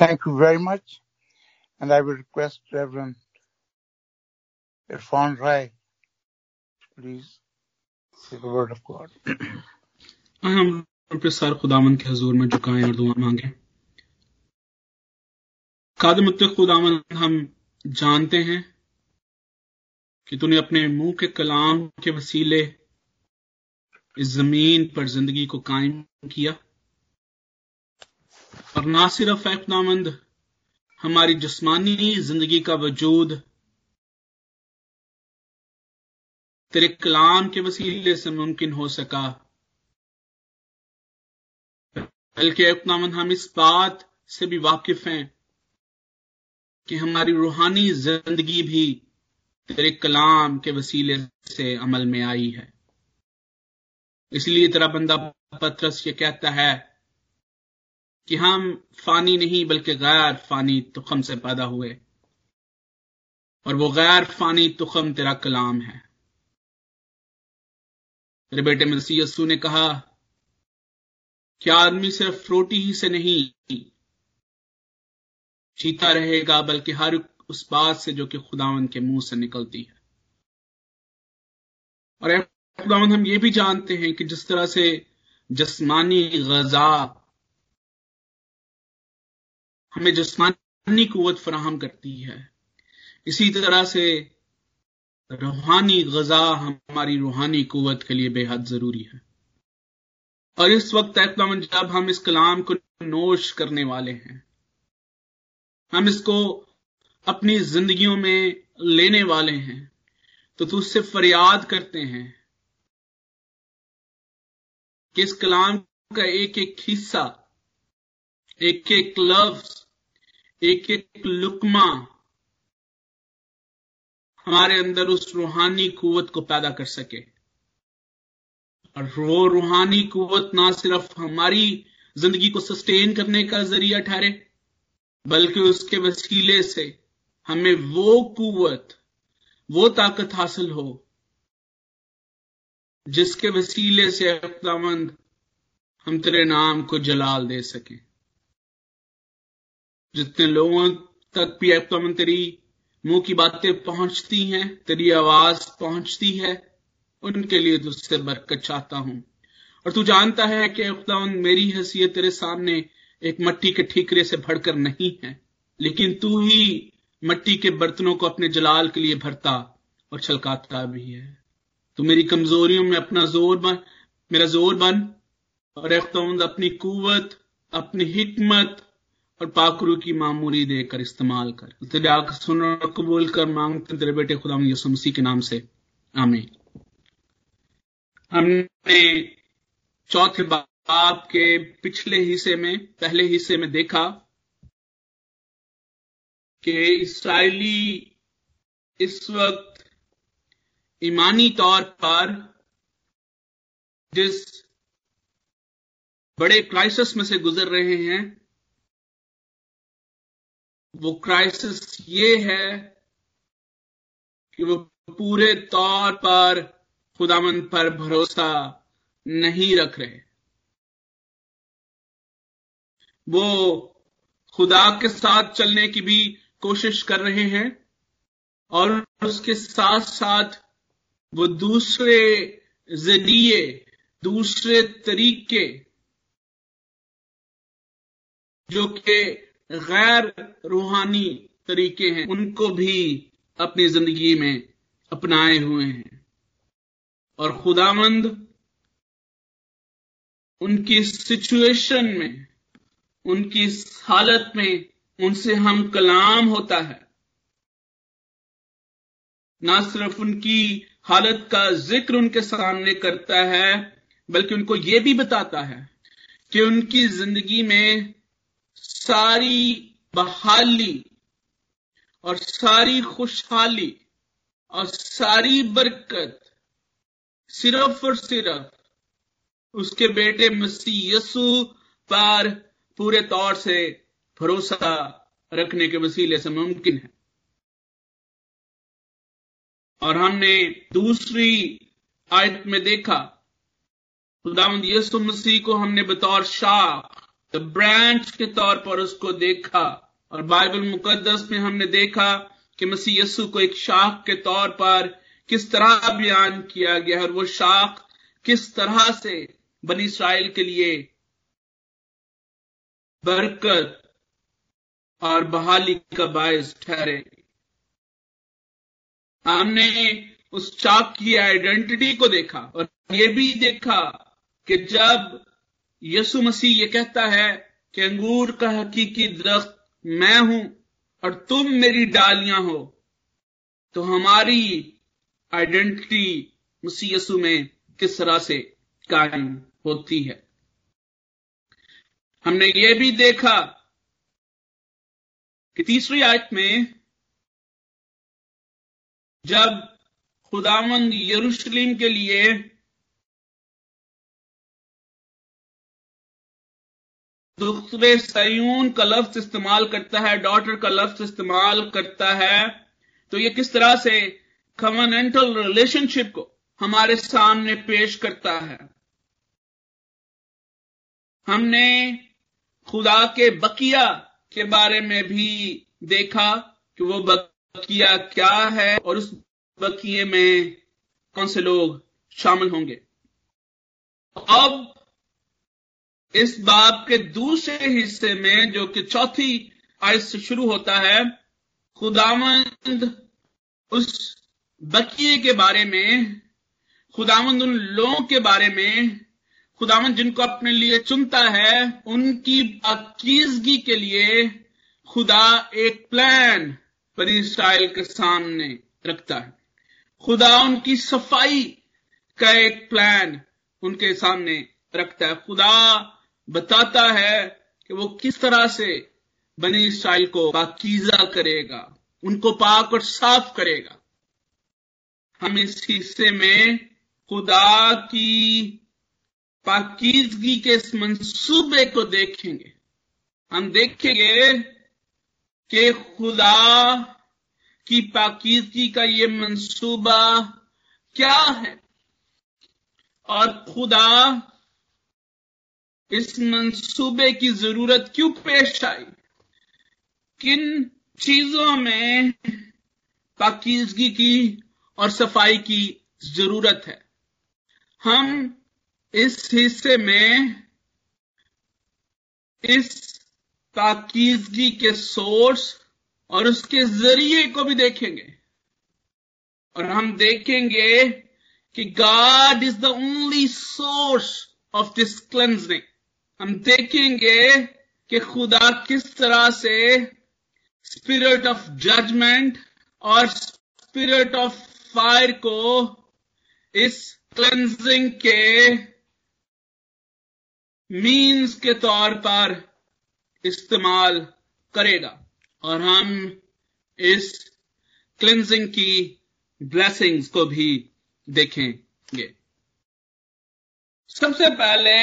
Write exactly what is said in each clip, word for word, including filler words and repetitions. Thank you very much. And I will request Reverend Irfan Rai, please, say the word of God. हम अपने सार खुदावन के हजूर में झुकाएं और दुआ मांगे। कादमत खुदावन, हम जानते हैं कि तूने अपने मुंह के कलाम के वसीले इस जमीन पर जिंदगी को कायम किया, और ना सिर्फ ऐ खुदावंद हमारी जिस्मानी जिंदगी का वजूद तेरे कलाम के वसीले से मुमकिन हो सका, बल्कि ऐ खुदावंद हम इस बात से भी वाकिफ हैं कि हमारी रूहानी जिंदगी भी तेरे कलाम के वसीले से अमल में आई है। इसलिए तेरा बंदा पतरस ये कहता है कि हम फानी नहीं बल्कि गैर फानी तुखम से पैदा हुए, और वो गैर फानी तुखम तेरा कलाम है। तेरे बेटे मसीह यीशु ने कहा कि आदमी सिर्फ रोटी ही से नहीं जीता रहेगा, बल्कि हर उस बात से जो कि खुदावन के मुंह से निकलती है। और खुदावन, हम ये भी जानते हैं कि जिस तरह से जिस्मानी गजा हमें जिस्मानी कुव्वत फराहम करती है, इसी तरह से रूहानी गजा हमारी रूहानी कुव्वत के लिए बेहद जरूरी है। और इस वक्त खुदावन, जब हम इस कलाम को नोश करने वाले हैं, हम इसको अपनी जिंदगियों में लेने वाले हैं, तो तू उससे फरियाद करते हैं कि इस कलाम का एक एक हिस्सा, एक एक लफ्ज, एक एक लुकमा हमारे अंदर उस रूहानी कुव्वत को पैदा कर सके, और वो रूहानी कुव्वत ना सिर्फ हमारी जिंदगी को सस्टेन करने का जरिया ठहरे, बल्कि उसके वसीले से हमें वो कुव्वत, वो ताकत हासिल हो जिसके वसीले से खुदावंद हम तेरे नाम को जलाल दे सके। जितने लोगों तक भी खुदावंद तेरी मुंह की बातें पहुंचती हैं, तेरी आवाज पहुंचती है, उनके लिए तुझसे बरकत चाहता हूं। और तू जानता है कि खुदावंद मेरी हैसियत तेरे सामने एक मट्टी के ठीकरे से भड़कर नहीं है, लेकिन तू ही मट्टी के बर्तनों को अपने जलाल के लिए भरता और छलकाता भी है। तो मेरी कमजोरियों में अपना जोर बन, मेरा जोर बन, और खुदावंद अपनी कुव्वत, अपनी हिकमत और पाकरू की मामूरी देकर इस्तेमाल कर। तेरे आग सुन और कबूल कर मांगते तेरे बेटे खुदावंद यीशु मसीह के नाम से, आमीन। हमने चौथे बाब के पिछले हिस्से में, पहले हिस्से में देखा कि इसराइली इस वक्त ईमानी तौर पर जिस बड़े क्राइसिस में से गुजर रहे हैं, वो क्राइसिस ये है कि वो पूरे तौर पर खुदावंद पर भरोसा नहीं रख रहे। वो खुदा के साथ चलने की भी कोशिश कर रहे हैं, और उसके साथ साथ वो दूसरे जरिए, दूसरे तरीके जो कि गैर रूहानी तरीके हैं, उनको भी अपनी जिंदगी में अपनाए हुए हैं। और खुदावंद उनकी सिचुएशन में, उनकी इस हालत में उनसे हम कलाम होता है, ना सिर्फ उनकी हालत का जिक्र उनके सामने करता है, बल्कि उनको यह भी बताता है कि उनकी जिंदगी में सारी बहाली और सारी खुशहाली और सारी बरकत सिर्फ और सिर्फ उसके बेटे मसीह यीशु पर पूरे तौर से भरोसा रखने के वसीले से मुमकिन है। और हमने दूसरी आयत में देखा खुदावंद यीशु मसीह को हमने बतौर शाख, तो ब्रांच के तौर पर उसको देखा। और बाइबल मुकद्दस में हमने देखा कि मसीह यीशु को एक शाख के तौर पर किस तरह बयान किया गया और वो शाख किस तरह से बनी इसराइल के लिए बरकत और बहाली का बायस ठहरे। हमने उस शाख की आइडेंटिटी को देखा और ये भी देखा कि जब यीशु मसीह ये कहता है कि अंगूर का हकीकी दरख्त मैं हूं और तुम मेरी डालियां हो, तो हमारी आइडेंटिटी मसीह यीशु में किस तरह से कायम होती है। हमने ये भी देखा कि तीसरी आयत में जब खुदावंद यरूशलेम के लिए दुख्तरे सयून का लफ्ज इस्तेमाल करता है, डॉटर का लफ्ज इस्तेमाल करता है, तो ये किस तरह से कॉन्वेंटल रिलेशनशिप को हमारे सामने पेश करता है। हमने खुदा के बकिया के बारे में भी देखा कि वो बकिया क्या है और उस बकिये में कौन से लोग शामिल होंगे। अब इस बाब के दूसरे हिस्से में, जो कि चौथी आयत से शुरू होता है, खुदावंद उस बकिये के बारे में, खुदावंद उन लोगों के बारे में, खुदावंद जिनको अपने लिए चुनता है, उनकी पाकीज़गी के लिए खुदा एक प्लान बनी इसराइल के सामने रखता है। खुदा उनकी सफाई का एक प्लान उनके सामने रखता है। खुदा बताता है कि वो किस तरह से बनी इसराइल को पाकीज़ा करेगा, उनको पाक और साफ करेगा। हम इस हिस्से में खुदा की पाकीज़गी के इस मंसूबे को देखेंगे। हम देखेंगे कि खुदा की पाकीज़गी का ये मंसूबा क्या है और खुदा इस मंसूबे की जरूरत क्यों पेश आई, किन चीजों में पाकीज़गी की और सफाई की जरूरत है। हम इस हिस्से में इस पाकीज़गी के सोर्स और उसके जरिए को भी देखेंगे। और हम देखेंगे कि God is the only source of this cleansing. हम देखेंगे कि खुदा किस तरह से स्पिरिट ऑफ जजमेंट और स्पिरिट ऑफ फायर को इस क्लेंजिंग के मीन्स के तौर पर इस्तेमाल करेगा और हम इस क्लेंजिंग की ब्लेसिंग्स को भी देखेंगे। सबसे पहले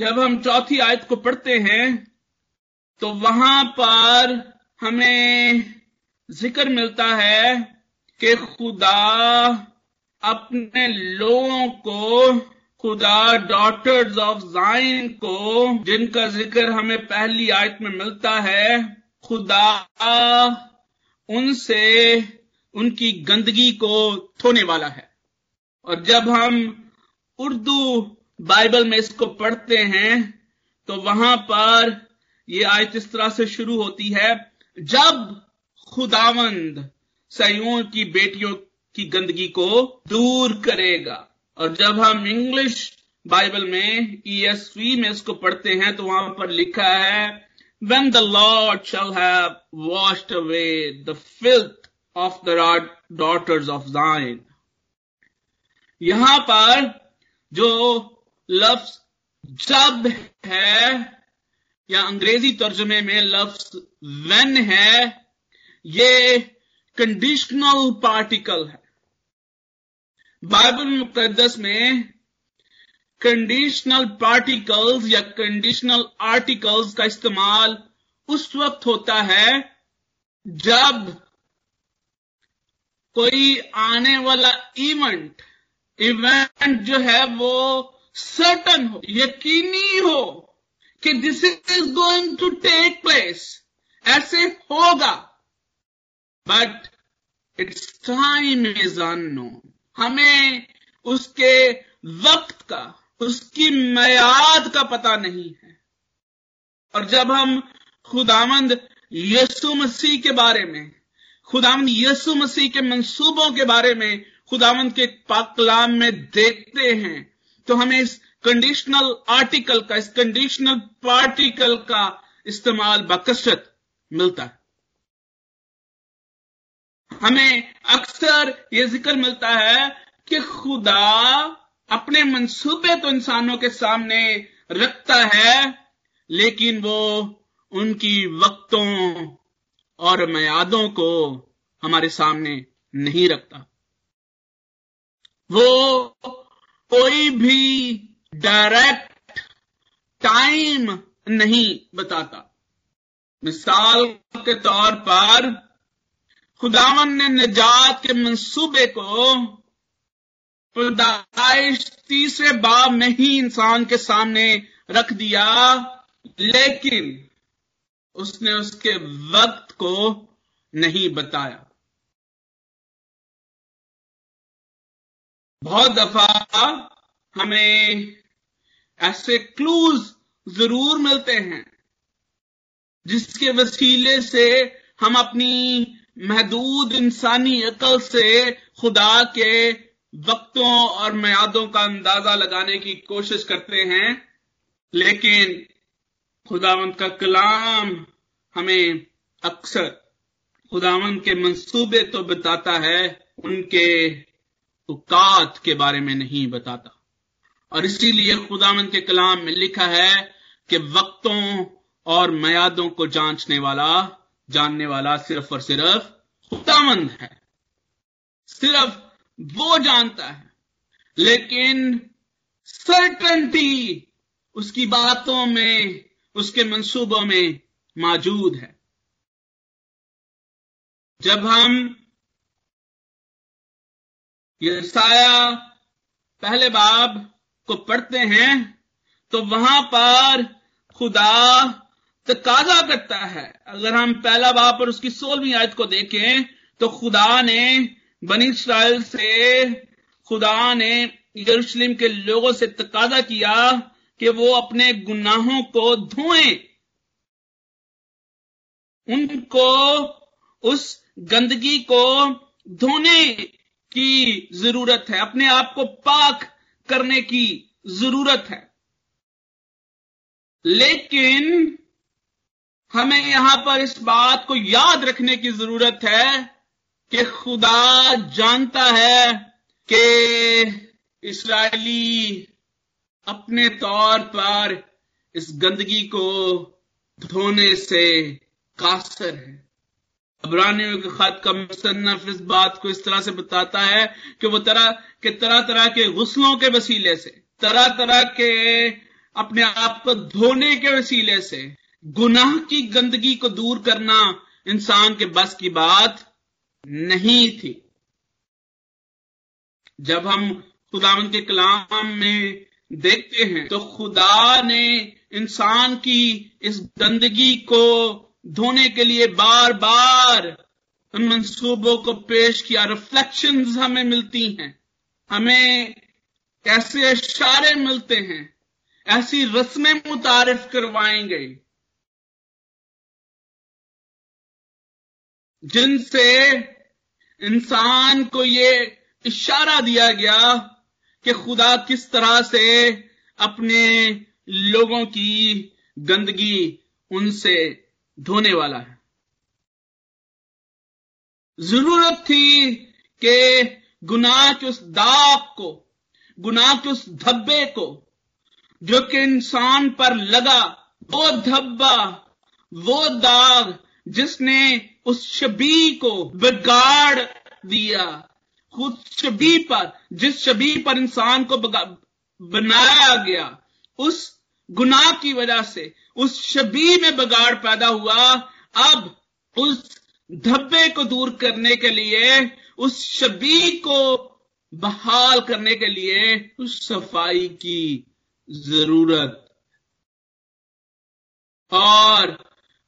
जब हम चौथी आयत को पढ़ते हैं तो वहां पर हमें जिक्र मिलता है कि खुदा अपने लोगों को, खुदा डॉटर्स ऑफ ज़ायन को, जिनका जिक्र हमें पहली आयत में मिलता है, खुदा उनसे उनकी गंदगी को धोने वाला है। और जब हम उर्दू बाइबल में इसको पढ़ते हैं तो वहां पर यह आयत इस तरह से शुरू होती है, जब खुदावंद सयोन की बेटियों की गंदगी को दूर करेगा। और जब हम इंग्लिश बाइबल में ई एस वी में इसको पढ़ते हैं तो वहां पर लिखा है, When the Lord shall have washed away the filth of the daughters of Zion। यहां पर जो लफ्ज जब है या अंग्रेजी तर्जुमे में लफ्ज वेन है, ये कंडीशनल पार्टिकल है। बाइबल मुकद्दस में कंडीशनल पार्टिकल्स या कंडीशनल आर्टिकल्स का इस्तेमाल उस वक्त होता है जब कोई आने वाला इवेंट इवेंट जो है वो सर्टन हो, यकीनी हो कि this is going to take place, ऐसे होगा, but its time is unknown. हमें उसके वक्त का, उसकी मियाद का पता नहीं है। और जब हम खुदावंद यीशु मसीह के बारे में, खुदावंद यीशु मसीह के मंसूबों के बारे में खुदावंद के पाक कलाम में देखते हैं, तो हमें इस कंडीशनल आर्टिकल का, इस कंडीशनल पार्टिकल का इस्तेमाल बकसरत मिलता है। हमें अक्सर ये जिक्र मिलता है कि खुदा अपने मंसूबे तो इंसानों के सामने रखता है, लेकिन वो उनकी वक्तों और मियादों को हमारे सामने नहीं रखता। वो कोई भी डायरेक्ट टाइम नहीं बताता। मिसाल के तौर पर खुदावन ने निजात के मंसूबे को पैदाइश तीसरे बाब में ही इंसान के सामने रख दिया, लेकिन उसने उसके वक्त को नहीं बताया। बहुत दफा हमें ऐसे क्लूज जरूर मिलते हैं जिसके वसीले से हम अपनी महदूद इंसानी अकल से खुदा के वक्तों और मियादों का अंदाजा लगाने की कोशिश करते हैं, लेकिन खुदावंद का कलाम हमें अक्सर खुदावंद के मंसूबे तो बताता है, उनके औकात के बारे में नहीं बताता। और इसीलिए खुदावंद के कलाम में लिखा है कि वक्तों और मियादों को जांचने वाला, जानने वाला सिर्फ और सिर्फ खुदावंद है, सिर्फ वो जानता है। लेकिन सर्टेनिटी उसकी बातों में, उसके मंसूबों में मौजूद है। जब हम यशाया पहले बाब को पढ़ते हैं, तो वहां पर खुदा तकाजा करता है। अगर हम पहला बाब पर उसकी सोलहवीं आयत को देखें, तो खुदा ने बनी इस्राइल से, खुदा ने यरूशलेम के लोगों से तकाजा किया कि वो अपने गुनाहों को धोएं, उनको उस गंदगी को धोने की जरूरत है, अपने आप को पाक करने की जरूरत है। लेकिन हमें यहां पर इस बात को याद रखने की जरूरत है कि खुदा जानता है कि इस्राएली अपने तौर पर इस गंदगी को धोने से कासर है। इब्रानियों के खत का मुसन्नफ इस बात को इस तरह से बताता है कि वो तरह के तरह तरह के गुस्लों के वसीले से, तरह तरह के अपने आप को धोने के वसीले से गुनाह की गंदगी को दूर करना इंसान के बस की बात नहीं थी। जब हम खुदावंद के कलाम में देखते हैं, तो खुदा ने इंसान की इस गंदगी को धोने के लिए बार बार उन मंसूबों को पेश किया। रिफ्लेक्शंस हमें मिलती हैं, हमें ऐसे इशारे मिलते हैं, ऐसी रस्में मुतारिफ करवाई गई जिनसे इंसान को ये इशारा दिया गया कि खुदा किस तरह से अपने लोगों की गंदगी उनसे धोने वाला है। जरूरत थी कि गुनाह के उस दाग को, गुनाह के उस धब्बे को जो कि इंसान पर लगा, वो धब्बा, वो दाग जिसने उस छवि को बिगाड़ दिया, खुद छवि पर, जिस छवि पर इंसान को बनाया गया, उस गुनाह की वजह से उस छवि में बिगाड़ पैदा हुआ। अब उस धब्बे को दूर करने के लिए, उस छवि को बहाल करने के लिए उस सफाई की जरूरत और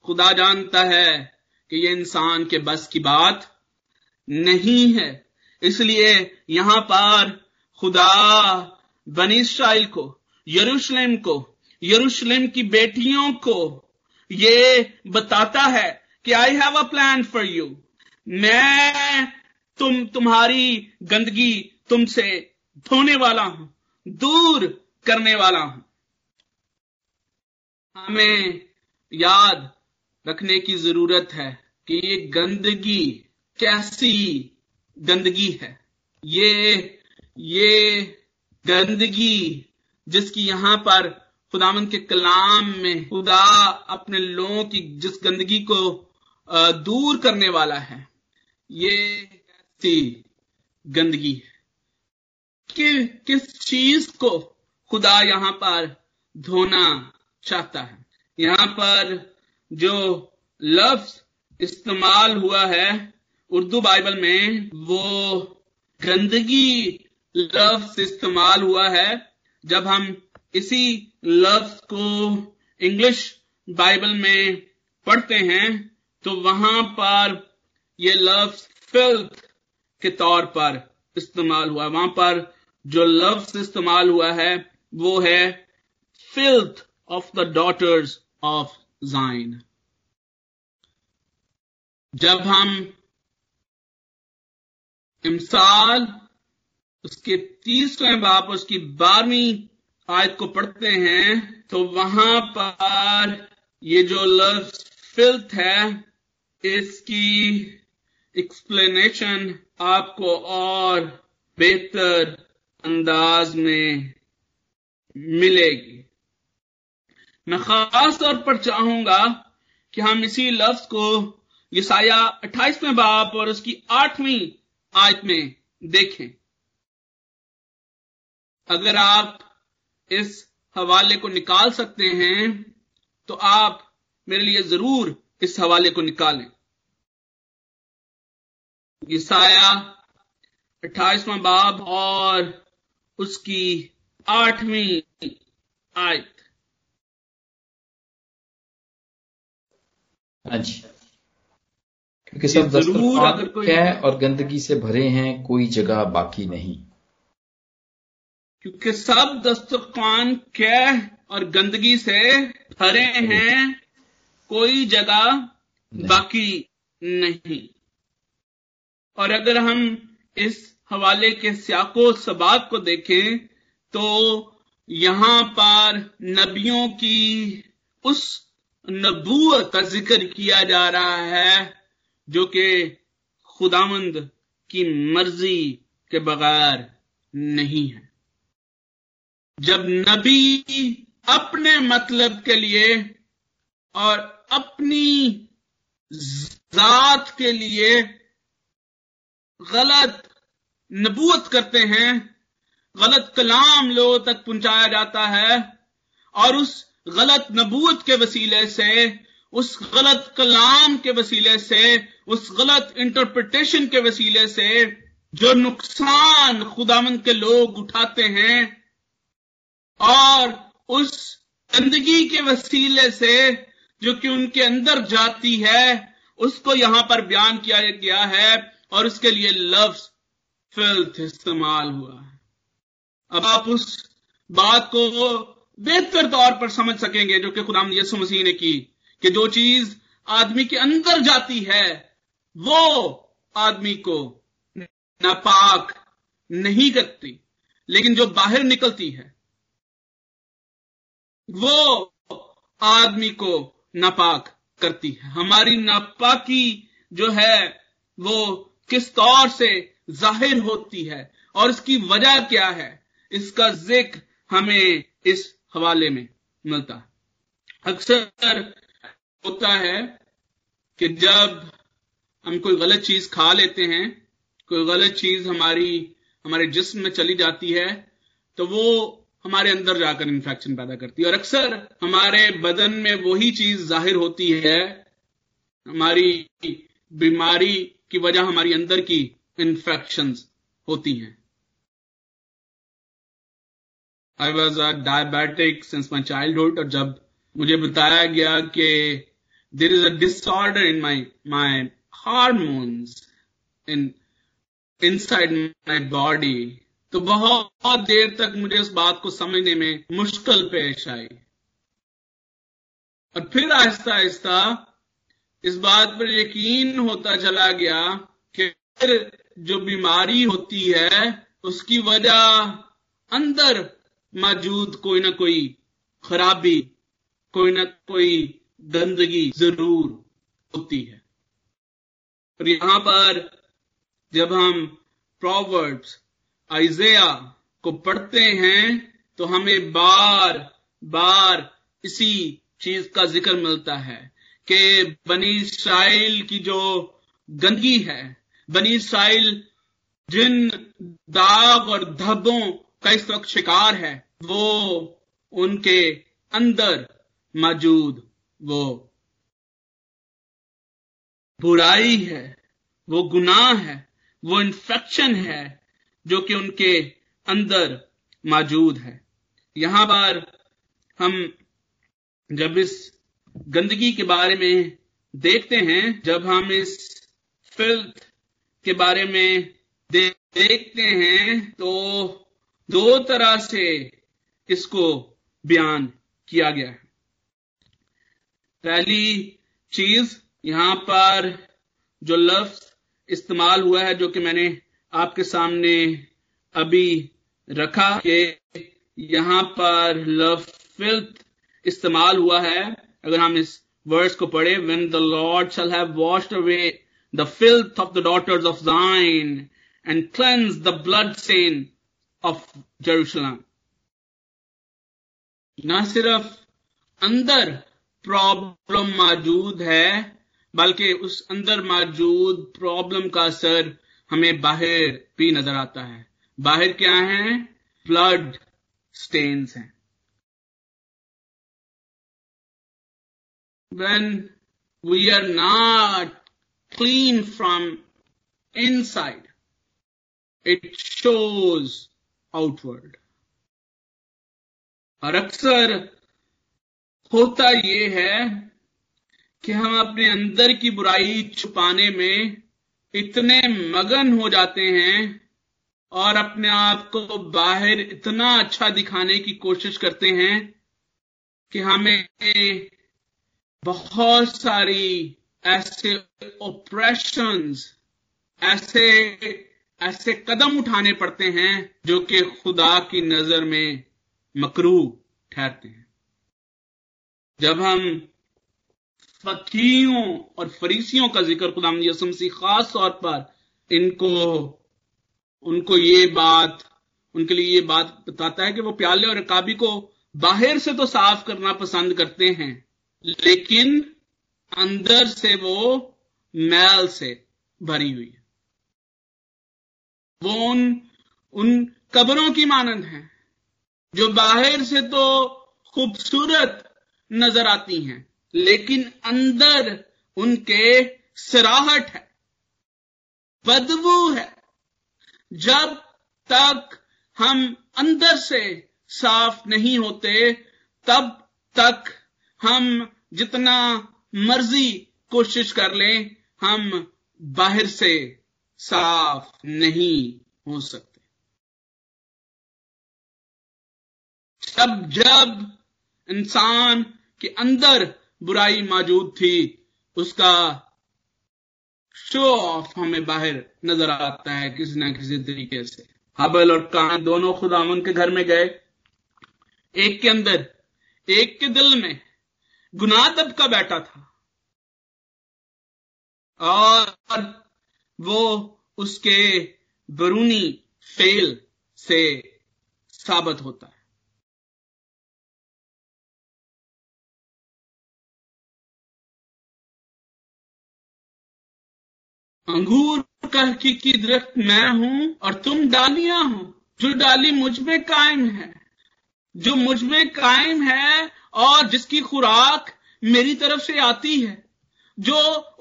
खुदा जानता है कि ये इंसान के बस की बात नहीं है। इसलिए यहां पर खुदा बनी इसराइल को, यरूशलेम को, यरूशलेम की बेटियों को ये बताता है कि I have a plan for you, मैं तुम तुम्हारी गंदगी तुमसे धोने वाला हूं, दूर करने वाला हूं। हमें याद रखने की जरूरत है कि ये गंदगी कैसी गंदगी है। ये ये गंदगी जिसकी यहां पर खुदावंद के कलाम में खुदा अपने लोगों की जिस गंदगी को दूर करने वाला है, ये कैसी गंदगी है कि किस चीज को खुदा यहां पर धोना चाहता है। यहां पर जो लफ्ज इस्तेमाल हुआ है उर्दू बाइबल में, वो गंदगी लफ्ज इस्तेमाल हुआ है। जब हम इसी लफ्ज को इंग्लिश बाइबल में पढ़ते हैं तो वहां पर यह लफ्ज फिल्थ के तौर पर इस्तेमाल हुआ। वहां पर जो लफ्ज इस्तेमाल हुआ है वो है filth of the daughters of Zion. जब हम इमसाल उसके तीसवें बाप उसकी बारहवीं आयत को पढ़ते हैं तो वहां पर ये जो लफ्ज फिल्थ है इसकी एक्सप्लेनेशन आपको और बेहतर अंदाज में मिलेगी। मैं खास तौर पर चाहूंगा कि हम इसी लफ्ज को यशाया अट्ठाईसवें बाप और उसकी आठवीं आयत में देखें। अगर आप इस हवाले को निकाल सकते हैं तो आप मेरे लिए जरूर इस हवाले को निकालें। यशाया अट्ठाईसवां बाब और उसकी आठवीं आयत। हाँ जी, क्योंकि सब दस्तरखान है और गंदगी से भरे हैं, कोई जगह बाकी नहीं। क्योंकि सब दस्तरखान कैह और गंदगी से भरे हैं, कोई जगह बाकी नहीं। और अगर हम इस हवाले के सियाको सबाक को देखें तो यहां पर नबियों की उस नबूवत का जिक्र किया जा रहा है जो कि खुदावंद की मर्जी के बगैर नहीं है। जब नबी अपने मतलब के लिए और अपनी जात के लिए गलत नबूवत करते हैं, गलत कलाम लोगों तक पहुंचाया जाता है और उस गलत नबूवत के वसीले से, उस गलत कलाम के वसीले से, उस गलत इंटरप्रिटेशन के वसीले से जो नुकसान खुदावंद के लोग उठाते हैं और उस गंदगी के वसीले से जो कि उनके अंदर जाती है, उसको यहां पर बयान किया गया है और उसके लिए लफ्ज फिल्थ इस्तेमाल हुआ है। अब आप उस बात को बेहतर तौर पर समझ सकेंगे जो कि खुदावंद यीशु मसीह ने की कि जो चीज आदमी के अंदर जाती है वो आदमी को नापाक नहीं करती, लेकिन जो बाहर निकलती है वो आदमी को नापाक करती है। हमारी नापाकी जो है वो किस तौर से जाहिर होती है और इसकी वजह क्या है, इसका जिक्र हमें इस हवाले में मिलता है। अक्सर होता है कि जब हम कोई गलत चीज खा लेते हैं, कोई गलत चीज हमारी हमारे जिस्म में चली जाती है तो वो हमारे अंदर जाकर इंफेक्शन पैदा करती है और अक्सर हमारे बदन में वही चीज जाहिर होती है। हमारी बीमारी की वजह हमारी अंदर की इंफेक्शंस होती हैं। I was a diabetic since my childhood और जब मुझे बताया गया कि there is a disorder in my my hormones in inside my body. तो बहुत देर तक मुझे इस बात को समझने में मुश्किल पेश आई, और फिर आहिस्ता आहिस्ता इस बात पर यकीन होता चला गया कि फिर जो बीमारी होती है उसकी वजह अंदर मौजूद कोई ना कोई खराबी, कोई ना कोई गंदगी जरूर होती है। और यहां पर जब हम प्रोवर्ब्स आइज़ाया को पढ़ते हैं तो हमें बार बार इसी चीज का जिक्र मिलता है कि बनी इस्राइल की जो गंदगी है, बनी इस्राइल जिन दाग और धब्बों का इस वक्त शिकार है, वो उनके अंदर मौजूद वो बुराई है, वो गुनाह है, वो इन्फेक्शन है जो कि उनके अंदर मौजूद है। यहां पर हम जब इस गंदगी के बारे में देखते हैं, जब हम इस फिल्थ के बारे में दे, देखते हैं तो दो तरह से इसको बयान किया गया है। पहली चीज यहां पर जो लफ्ज इस्तेमाल हुआ है जो कि मैंने आपके सामने अभी रखा कि यहां पर लफ्ज फिल्थ इस्तेमाल हुआ है। अगर हम इस वर्स को पढ़े, when the Lord shall have washed away the filth of the daughters of Zion and cleansed the blood stain of Jerusalem। ना सिर्फ अंदर प्रॉब्लम मौजूद है बल्कि उस अंदर मौजूद प्रॉब्लम का असर हमें बाहर भी नजर आता है। बाहर क्या है? ब्लड स्टेन्स हैं। When we are not clean from inside, it shows outward। और अक्सर होता ये है कि हम अपने अंदर की बुराई छुपाने में इतने मगन हो जाते हैं और अपने आप को बाहर इतना अच्छा दिखाने की कोशिश करते हैं कि हमें बहुत सारी ऐसे ऑपरेशंस, ऐसे ऐसे कदम उठाने पड़ते हैं जो कि खुदा की नजर में मकरूह ठहरते हैं। जब हम फकीहों और फरीसियों का जिक्र खुदा यीशु मसीह खास तौर पर इनको उनको ये बात उनके लिए ये बात बताता है कि वो प्याले और रकाबी को बाहर से तो साफ करना पसंद करते हैं लेकिन अंदर से वो मैल से भरी हुई है। वो उन उन कब्रों की मानंद है जो बाहर से तो खूबसूरत नजर आती हैं लेकिन अंदर उनके सराहट है, बदबू है। जब तक हम अंदर से साफ नहीं होते तब तक हम जितना मर्जी कोशिश कर लें हम बाहर से साफ नहीं हो सकते। तब जब इंसान के अंदर बुराई मौजूद थी उसका शो ऑफ हमें बाहर नजर आता है किसी ना किसी तरीके से। हाबिल और काइन दोनों खुदावंद के घर में गए, एक के अंदर एक के दिल में गुनाह तब का बैठा था और वो उसके बरूनी फेल से साबित होता है। अंगूर का हकीकी दरख्त मैं हूं और तुम डालियां हो। जो डाली मुझ में कायम है, जो मुझ में कायम है और जिसकी खुराक मेरी तरफ से आती है, जो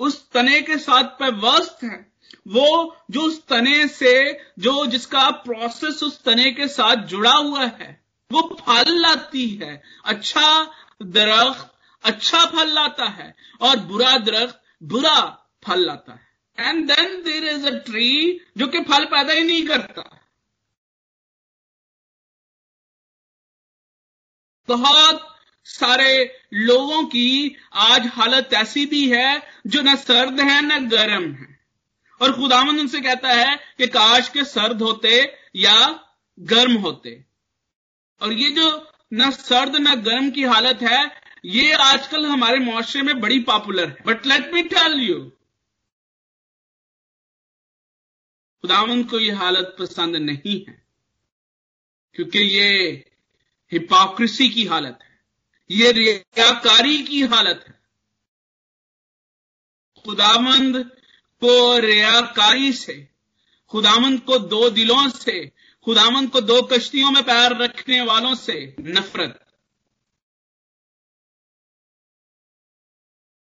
उस तने के साथ पैवस्त है, वो जो उस तने से जो जिसका प्रोसेस उस तने के साथ जुड़ा हुआ है, वो फल लाती है, अच्छा दरख्त अच्छा फल लाता है और बुरा दरख्त बुरा फल लाता है। And then there is a tree जो कि फल पैदा ही नहीं करता। बहुत सारे लोगों की आज हालत ऐसी भी है जो न सर्द है न गर्म है, और खुदावंद उनसे कहता है कि काश के सर्द होते या गर्म होते। और ये जो न सर्द न गर्म की हालत है ये आजकल हमारे मुआशरे में बड़ी पॉपुलर है। But let me tell you, खुदावंद को ये हालत पसंद नहीं है, क्योंकि ये हिपोक्रेसी की हालत है, ये रियाकारी की हालत है। खुदावंद को रियाकारी से, खुदावंद को दो दिलों से, खुदावंद को दो कश्तियों में पैर रखने वालों से नफरत।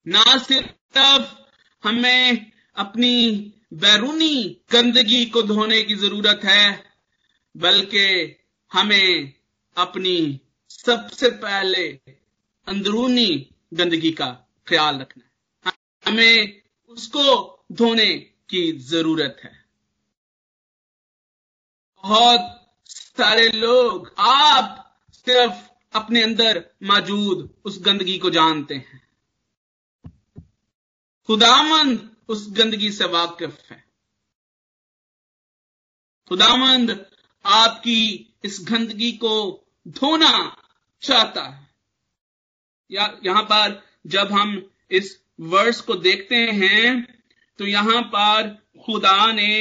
ना सिर्फ हमें अपनी बैरूनी गंदगी को धोने की जरूरत है, बल्कि हमें अपनी सबसे पहले अंदरूनी गंदगी का ख्याल रखना है, हमें उसको धोने की जरूरत है। बहुत सारे लोग आप सिर्फ अपने अंदर मौजूद उस गंदगी को जानते हैं, खुदावंद उस गंदगी से वाकिफ है। खुदावंद आपकी इस गंदगी को धोना चाहता है। या यहां पर जब हम इस वर्स को देखते हैं तो यहां पर खुदा ने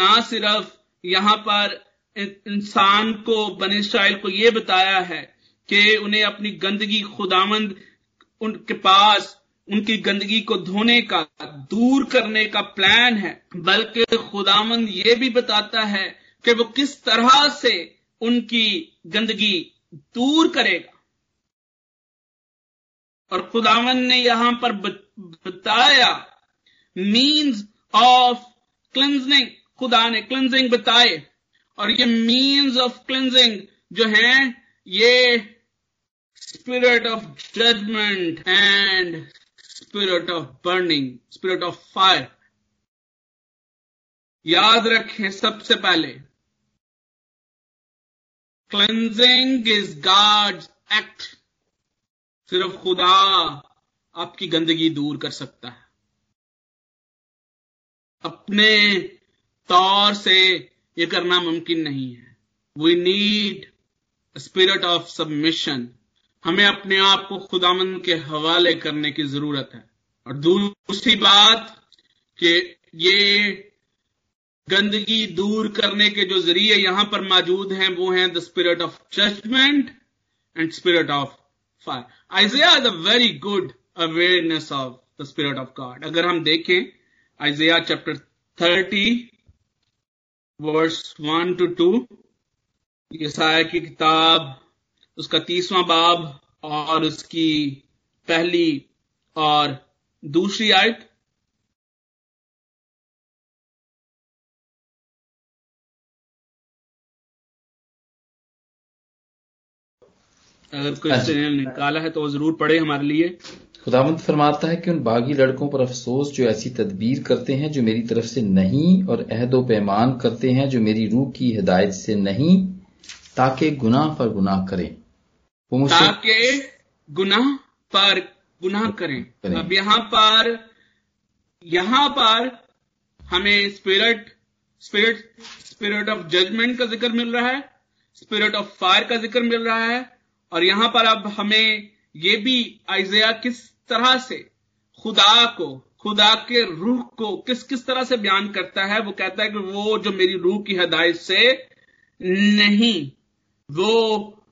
ना सिर्फ यहां पर इंसान को बने इस्राएल को यह बताया है कि उन्हें अपनी गंदगी खुदावंद उनके पास उनकी गंदगी को धोने का दूर करने का प्लान है, बल्कि खुदावंद ये भी बताता है कि वो किस तरह से उनकी गंदगी दूर करेगा। और खुदावन ने यहां पर बताया मीन्स ऑफ क्लिंजिंग, खुदा ने क्लिंजिंग बताए। और ये मीन्स ऑफ क्लिंजिंग जो हैं ये spirit of judgement and spirit of burning, spirit of fire. याद रखें, सबसे पहले क्लेंजिंग इज गॉड्स एक्ट। सिर्फ खुदा आपकी गंदगी दूर कर सकता है, अपने तौर से यह करना मुमकिन नहीं है। We need spirit of submission, हमें अपने आप को खुदावंद के हवाले करने की जरूरत है। और दूसरी बात कि ये गंदगी दूर करने के जो जरिए यहां पर मौजूद हैं वो हैं the spirit of judgement and spirit of fire. Isaiah the very good awareness of the spirit of God. अगर हम देखें Isaiah chapter thirty verse one two two, यशाया की किताब उसका तीसवां बाब और उसकी पहली और दूसरी आयत। अगर कोई निकाला है तो वो जरूर पढ़े हमारे लिए। खुदावंद फरमाता है कि उन बागी लड़कों पर अफसोस जो ऐसी तदबीर करते हैं जो मेरी तरफ से नहीं, और अहद व पैमान करते हैं जो मेरी रूह की हिदायत से नहीं, ताकि गुनाह पर गुनाह करें, वो मुझसे ताकि गुनाह पर गुनाह करें।, करें। अब यहां पर यहां पर हमें spirit spirit spirit of judgement का जिक्र मिल रहा है, स्पिरिट ऑफ फायर का जिक्र मिल रहा है। और यहां पर अब हमें ये भी आइज़ाया किस तरह से खुदा को, खुदा के रूह को किस किस तरह से बयान करता है। वो कहता है कि वो जो मेरी रूह की हिदायत से नहीं, वो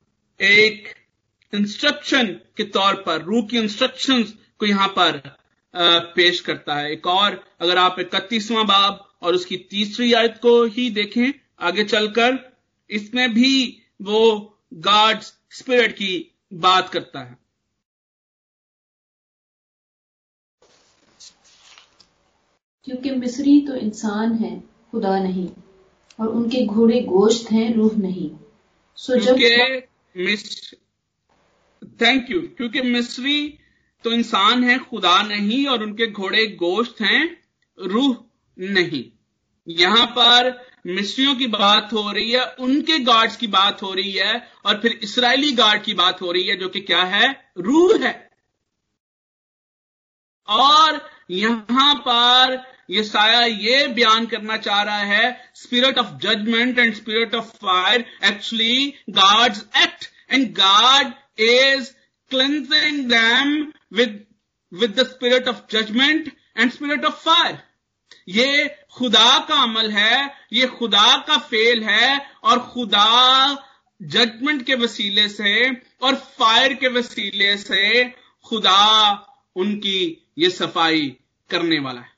एक इंस्ट्रक्शन के तौर पर रूह की इंस्ट्रक्शंस को यहां पर पेश करता है। एक और अगर आप इकतीसवां बाब और उसकी तीसरी आयत को ही देखें आगे चलकर, इसमें भी वो गॉड्स स्पिरिट की बात करता है। क्योंकि मिस्री तो इंसान है खुदा नहीं, और उनके घोड़े गोश्त हैं रूह नहीं। सो जब मिस थैंक यू, क्योंकि मिस्री तो इंसान है खुदा नहीं, और उनके घोड़े गोश्त हैं रूह नहीं। यहां पर मिस्रियों की बात हो रही है, उनके गार्ड्स की बात हो रही है, और फिर इसराइली गार्ड की बात हो रही है जो कि क्या है, रूह है। और यहां पर यसाया ये बयान करना चाह रहा है, spirit of judgement and spirit of fire actually guards act, and God is cleansing them with with the spirit of judgement and spirit of fire. ये खुदा का अमल है, ये खुदा का फेल है, और खुदा जजमेंट के वसीले से और फायर के वसीले से खुदा उनकी ये सफाई करने वाला है।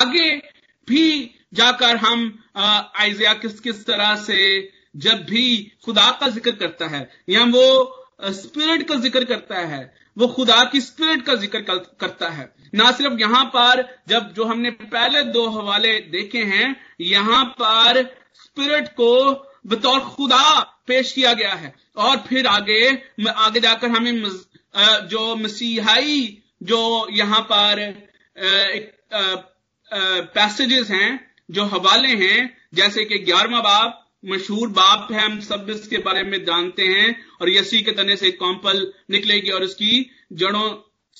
आगे भी जाकर हम आइज़िया किस किस तरह से जब भी खुदा का जिक्र करता है या वो स्पिरिट का जिक्र करता है, वो खुदा की स्पिरिट का जिक्र करता है। ना सिर्फ यहां पर जब जो हमने पहले दो हवाले देखे हैं, यहां पर स्पिरिट को बतौर खुदा पेश किया गया है। और फिर आगे आगे जाकर हमें जो मसीहाई जो यहां पर पैसेजेस हैं, जो हवाले हैं, जैसे कि ग्यारहवां बाब मशहूर बाप है, हम सब इसके बारे में जानते हैं, और यसी के तने से एक कॉम्पल निकलेगी और उसकी जड़ों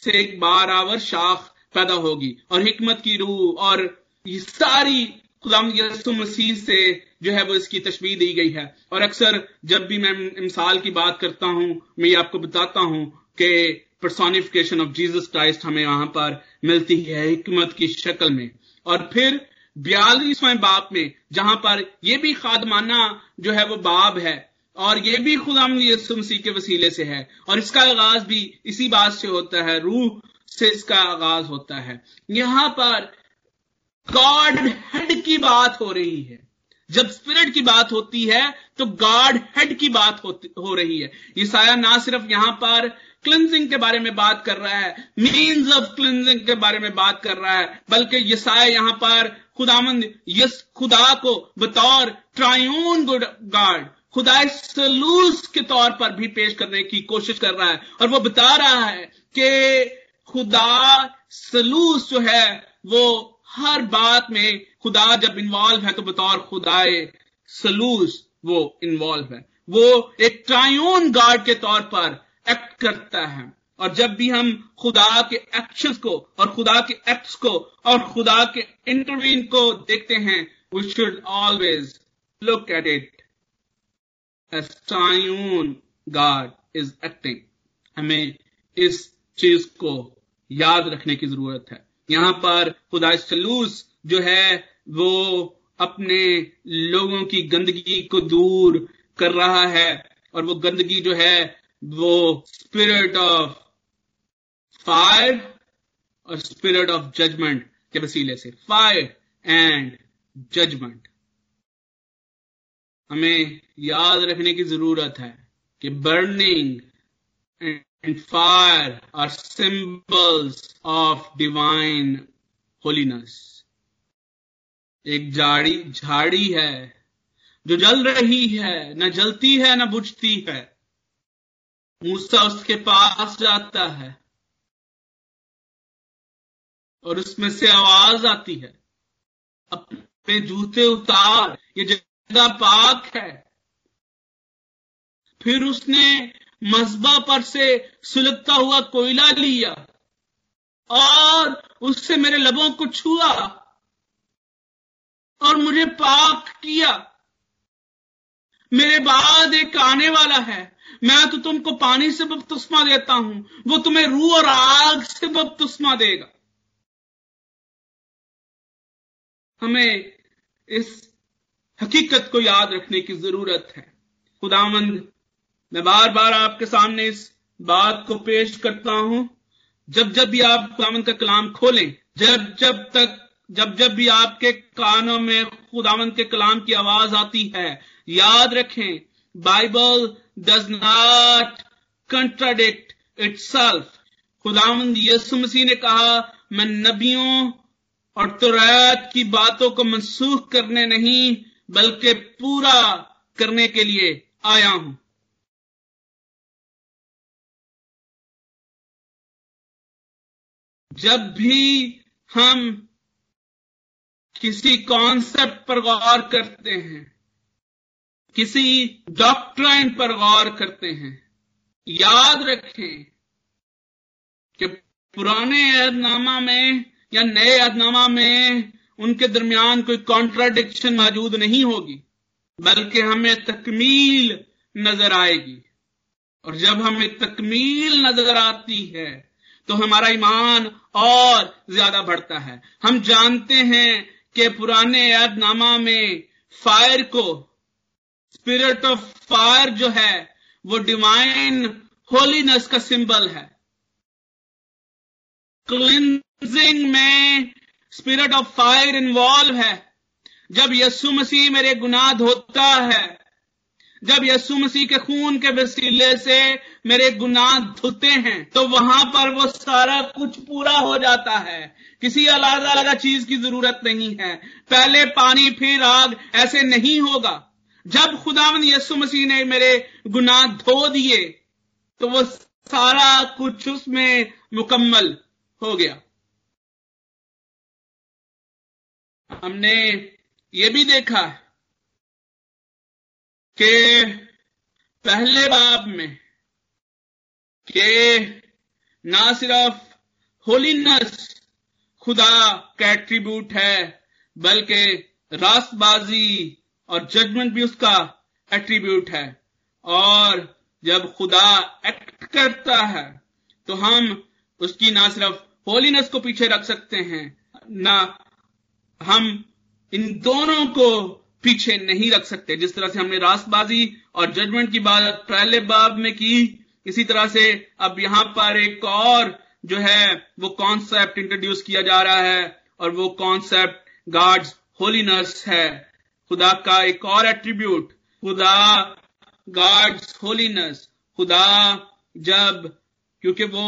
से एक बारावर शाख पैदा होगी, और हिकमत की रूह और ये सारी खुदाम यसु मसीह से जो है वो इसकी तशबीह दी गई है। और अक्सर जब भी मैं मिसाल की बात करता हूं, मैं ये आपको बताता हूं कि पर्सोनिफिकेशन ऑफ जीसस क्राइस्ट हमें वहां पर मिलती है हिकमत की शक्ल में। और फिर बयालीसवें बाप में जहां पर यह भी खादमाना जो है वो बाब है, और यह भी खुदा यसु मसीह के वसीले से है, और इसका आगाज भी इसी बात से होता है, रूह से इसका आगाज होता है। यहां पर गॉड हेड की बात हो रही है। जब स्पिरिट की बात होती है तो गॉड हेड की बात हो रही है। यसाया ना सिर्फ यहां पर क्लिंजिंग के बारे में बात कर रहा है, मीन्स ऑफ क्लिंजिंग के बारे में बात कर रहा है, बल्कि यसाया यहां पर खुदामंद यस खुदा को बतौर ट्रायून गॉड खुदाए सलूस के तौर पर भी पेश करने की कोशिश कर रहा है, और वो बता रहा है कि खुदा सलूस जो है वो हर बात में खुदा जब इन्वॉल्व है तो बतौर खुदाए सलूस वो इन्वॉल्व है, वो एक ट्रायून गॉड के तौर पर एक्ट करता है। और जब भी हम खुदा के एक्शंस को और खुदा के एक्ट्स को और खुदा के इंटरवीन को देखते हैं, we should always look at it as triune God is acting. हमें इस चीज को याद रखने की जरूरत है। यहां पर खुदा सलूस जो है वो अपने लोगों की गंदगी को दूर कर रहा है, और वो गंदगी जो है वो स्पिरिट ऑफ फायर और स्पिरिट ऑफ जजमेंट के वसीले से, फायर एंड जजमेंट। हमें याद रखने की जरूरत है कि burning and fire are symbols of divine holiness. एक झाड़ी झाड़ी है जो जल रही है, ना जलती है ना बुझती है। मूसा उसके पास जाता है और उसमें से आवाज आती है, अपने जूते उतार, ये जगह पाक है। फिर उसने मज़बा पर से सुलगता हुआ कोयला लिया और उससे मेरे लबों को छुआ और मुझे पाक किया। मेरे बाद एक आने वाला है, मैं तो तुमको पानी से बपतिस्मा देता हूं, वो तुम्हें रूह और आग से बपतिस्मा देगा। हमें इस हकीकत को याद रखने की जरूरत है। खुदावंद, मैं बार बार आपके सामने इस बात को पेश करता हूं, जब जब भी आप खुदावंद का कलाम खोलें, जब जब तक जब जब भी आपके कानों में खुदावंद के कलाम की आवाज आती है, याद रखें Bible does not contradict itself। खुदावंद यीशु मसीह ने कहा, मैं नबियों और तौरात की बातों को मनसूख करने नहीं बल्कि पूरा करने के लिए आया हूं। जब भी हम किसी कॉन्सेप्ट पर गौर करते हैं, किसी डॉक्ट्राइन पर गौर करते हैं, याद रखें कि पुराने अहदनामा में या नए अहदनामा में उनके दरमियान कोई कॉन्ट्राडिक्शन मौजूद नहीं होगी, बल्कि हमें तकमील नजर आएगी। और जब हमें तकमील नजर आती है तो हमारा ईमान और ज्यादा बढ़ता है। हम जानते हैं कि पुराने अहदनामा में फायर को, स्पिरिट ऑफ फायर जो है, वो डिवाइन होलीनेस का सिंबल है। क्लिंजिंग में स्पिरिट ऑफ फायर इन्वॉल्व है। जब यीशु मसीह मेरे गुनाह धोता है, जब यीशु मसीह के खून के वसीले से मेरे गुनाह धुते हैं, तो वहां पर वो सारा कुछ पूरा हो जाता है। किसी अलग अलग चीज की जरूरत नहीं है। पहले पानी फिर आग, ऐसे नहीं होगा। जब खुदावंद यीशु मसीह ने मेरे गुनाह धो दिए तो वो सारा कुछ उसमें मुकम्मल हो गया। हमने ये भी देखा है कि पहले बाब में के ना सिर्फ होलीनेस खुदा का एट्रीब्यूट है, बल्कि रास्तबाजी और जजमेंट भी उसका एट्रीब्यूट है। और जब खुदा एक्ट करता है तो हम उसकी ना सिर्फ होलीनेस को पीछे रख सकते हैं, ना हम इन दोनों को पीछे नहीं रख सकते। जिस तरह से हमने रास्तबाजी और जजमेंट की बात पहले बाब में की, इसी तरह से अब यहां पर एक और जो है वो कॉन्सेप्ट इंट्रोड्यूस किया जा रहा है, और वो कॉन्सेप्ट गॉड्स होलीनेस है। खुदा का एक और एट्रीब्यूट, खुदा गॉड्स होलीनेस। खुदा जब, क्योंकि वो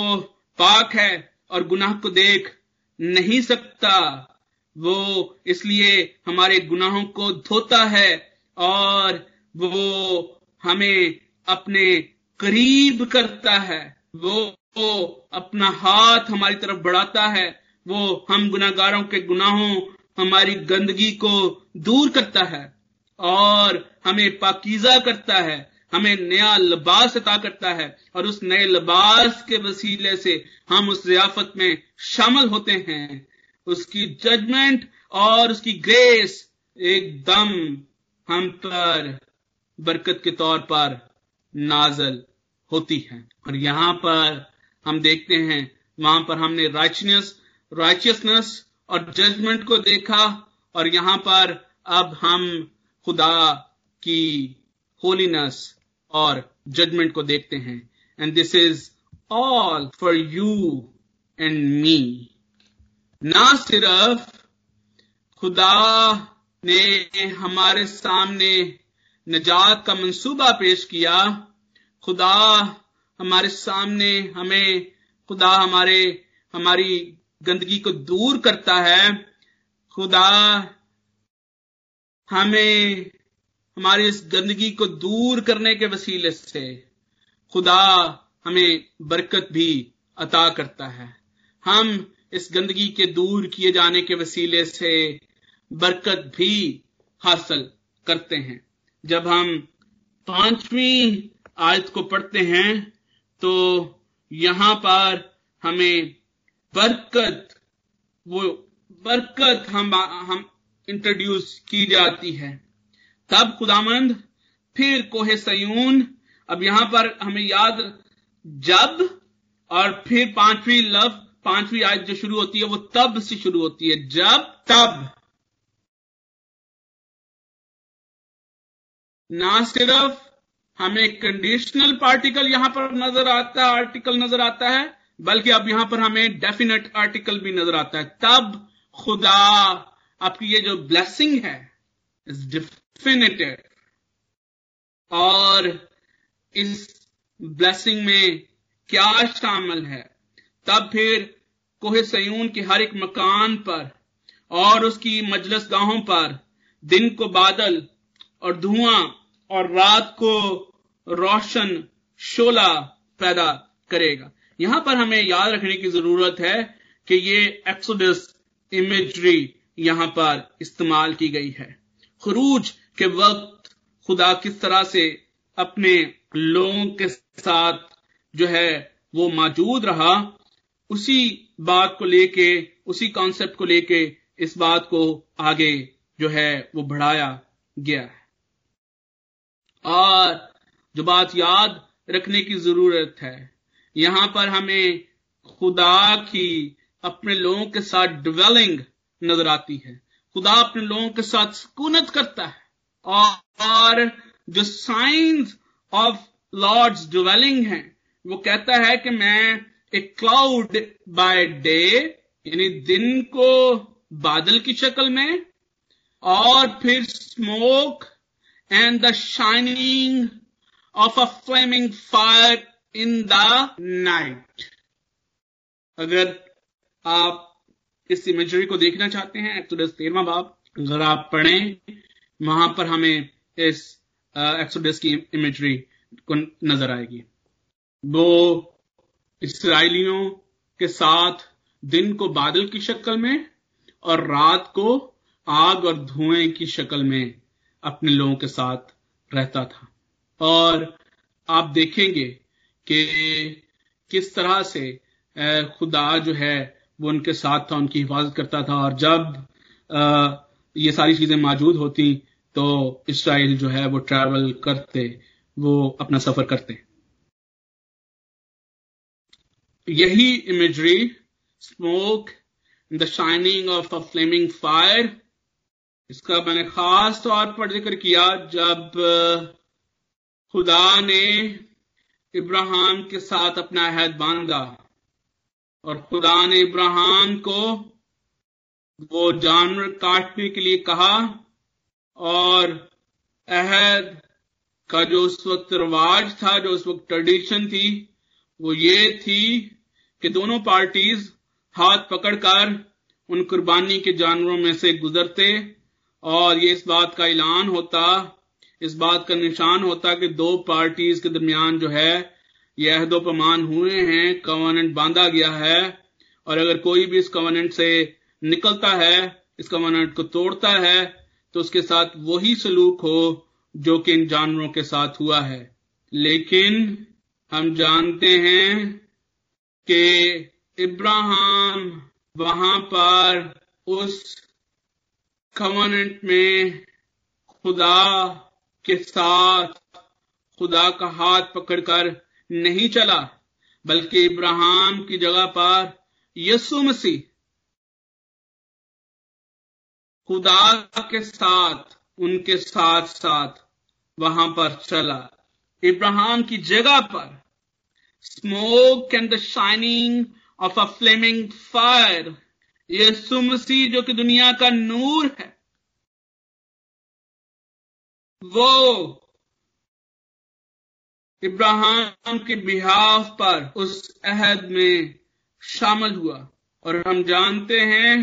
पाक है और गुनाह को देख नहीं सकता, वो इसलिए हमारे गुनाहों को धोता है और वो हमें अपने करीब करता है। वो, वो अपना हाथ हमारी तरफ बढ़ाता है। वो हम गुनाहगारों के गुनाहों, हमारी गंदगी को दूर करता है और हमें पाकीज़ा करता है, हमें नया लिबास अता करता है। और उस नए लिबास के वसीले से हम उस ज़ियाफ़त में शामिल होते हैं। उसकी जजमेंट और उसकी ग्रेस एकदम हम पर बरकत के तौर पर नाजल होती है। और यहां पर हम देखते हैं, वहां पर हमने राइचनेस राइचियसनेस और जजमेंट को देखा, और यहां पर अब हम खुदा की होलीनेस और जजमेंट को देखते हैं। And this is all for you and me. ना सिर्फ खुदा ने हमारे सामने निजात का मंसूबा पेश किया, खुदा हमारे सामने हमें खुदा हमारे हमारी गंदगी को दूर करता है। खुदा हमें हमारी इस गंदगी को दूर करने के वसीले से खुदा हमें बरकत भी अता करता है। हम इस गंदगी के दूर किए जाने के वसीले से बरकत भी हासिल करते हैं। जब हम पांचवीं आयत को पढ़ते हैं तो यहां पर हमें बरकत वो बरकत हम हम इंट्रोड्यूस की जाती है। तब खुदामंद फिर कोहे सयून, अब यहां पर हमें याद जब, और फिर पांचवी लफ्ज पांचवी आयत जो शुरू होती है वो तब से शुरू होती है। जब, तब। ना सिर्फ हमें कंडीशनल पार्टिकल यहां पर नजर आता है, आर्टिकल नजर आता है, बल्कि अब यहां पर हमें डेफिनेट आर्टिकल भी नजर आता है। तब खुदा आपकी ये जो ब्लेसिंग है इज डेफिनेटिव। और इस ब्लेसिंग में क्या शामिल है? तब फिर कोहे सयून के हर एक मकान पर और उसकी मजलिस गाहों पर दिन को बादल और धुआं और रात को रोशन शोला पैदा करेगा। यहां पर हमें याद रखने की जरूरत है कि ये एक्सोडस इमेजरी यहां पर इस्तेमाल की गई है। खुरूज के वक्त खुदा किस तरह से अपने लोगों के साथ जो है वो मौजूद रहा, उसी बात को लेके, उसी कॉन्सेप्ट को लेके इस बात को आगे जो है वो बढ़ाया गया है। और जो बात याद रखने की जरूरत है, यहां पर हमें खुदा की अपने लोगों के साथ डिवेलिंग नजर आती है। खुदा अपने लोगों के साथ सुकूनत करता है और जो साइंस ऑफ लॉर्ड्स डिवेलिंग है वो कहता है कि मैं एक क्लाउड बाय डे यानी दिन को बादल की शक्ल में और फिर smoke and the shining of a flaming fire in the night. अगर आप इस इमेजरी को देखना चाहते हैं एक्सोडस तेरहवां बाब अगर आप पढ़ें, वहां पर हमें इस एक्सोडस की इमेजरी को नजर आएगी। वो इसराइलियों के साथ दिन को बादल की शक्ल में और रात को आग और धुएं की शक्ल में अपने लोगों के साथ रहता था। और आप देखेंगे कि किस तरह से खुदा जो है वो उनके साथ था, उनकी हिफाजत करता था। और जब ये सारी चीजें मौजूद होती तो इसराइल जो है वो ट्रैवल करते, वो अपना सफर करते। यही imagery smoke the shining of a flaming fire, इसका मैंने खास तौर पर जिक्र किया जब खुदा ने इब्राहिम के साथ अपना अहद बांधा और खुदा ने इब्राहिम को वो जानवर काटने के लिए कहा। और अहद का जो उस वक्त रिवाज था, जो उस वक्त ट्रेडिशन थी, वो ये थी कि दोनों पार्टीज हाथ पकड़कर उन कुर्बानी के जानवरों में से गुजरते और ये इस बात का ऐलान होता, इस बात का निशान होता कि दो पार्टीज के दरमियान जो है ये अहदो पैमान हुए हैं, कवानेंट बांधा गया है। और अगर कोई भी इस कवानेंट से निकलता है, इस कवानेंट को तोड़ता है, तो उसके साथ वही सलूक हो जो कि इन जानवरों के साथ हुआ है। लेकिन हम जानते हैं कि इब्राहिम वहां पर उस कवानेंट में खुदा के साथ खुदा का हाथ पकड़कर नहीं चला, बल्कि इब्राहिम की जगह पर यीशु मसीह खुदा के साथ उनके साथ साथ वहां पर चला। इब्राहिम की जगह पर smoke and the shining of a flaming fire, यीशु मसीह जो कि दुनिया का नूर है, वो इब्राहिम के बिहाफ पर उस अहद में शामिल हुआ। और हम जानते हैं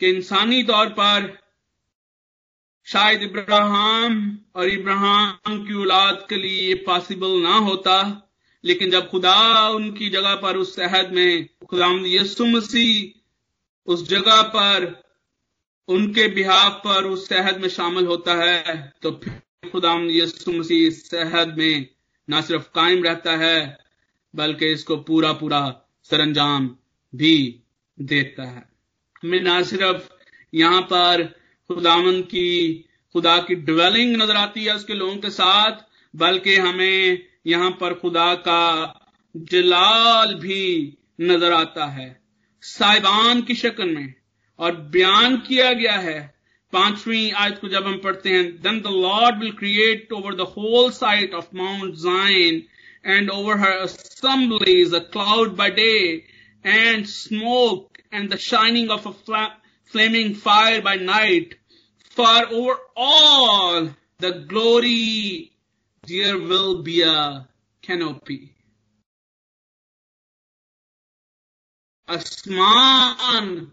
कि इंसानी तौर पर शायद इब्राहिम और इब्राहिम की औलाद के लिए पॉसिबल ना होता, लेकिन जब खुदा उनकी जगह पर उस अहद में खुदावंद यीशु मसीह उस जगह पर उनके बिहाफ पर उस अहद में शामिल होता है, तो फिर खुदावंद यीशु मसीह इस अहद में ना सिर्फ कायम रहता है बल्कि इसको पूरा पूरा सरंजाम भी देता है। हमें ना सिर्फ यहां पर खुदावंद की खुदा की ड्वेलिंग नजर आती है उसके लोगों के साथ, बल्कि हमें यहां पर खुदा का जलाल भी नजर आता है साहिबान की शक्ल में। और बयान किया गया है पांचवीं आयत को जब हम पढ़ते हैं, then the Lord will create over the whole site of mount Zion and over her assemblies a cloud by day and smoke and the shining of a flaming fire by night, for over all the glory there will be a canopy. आसमान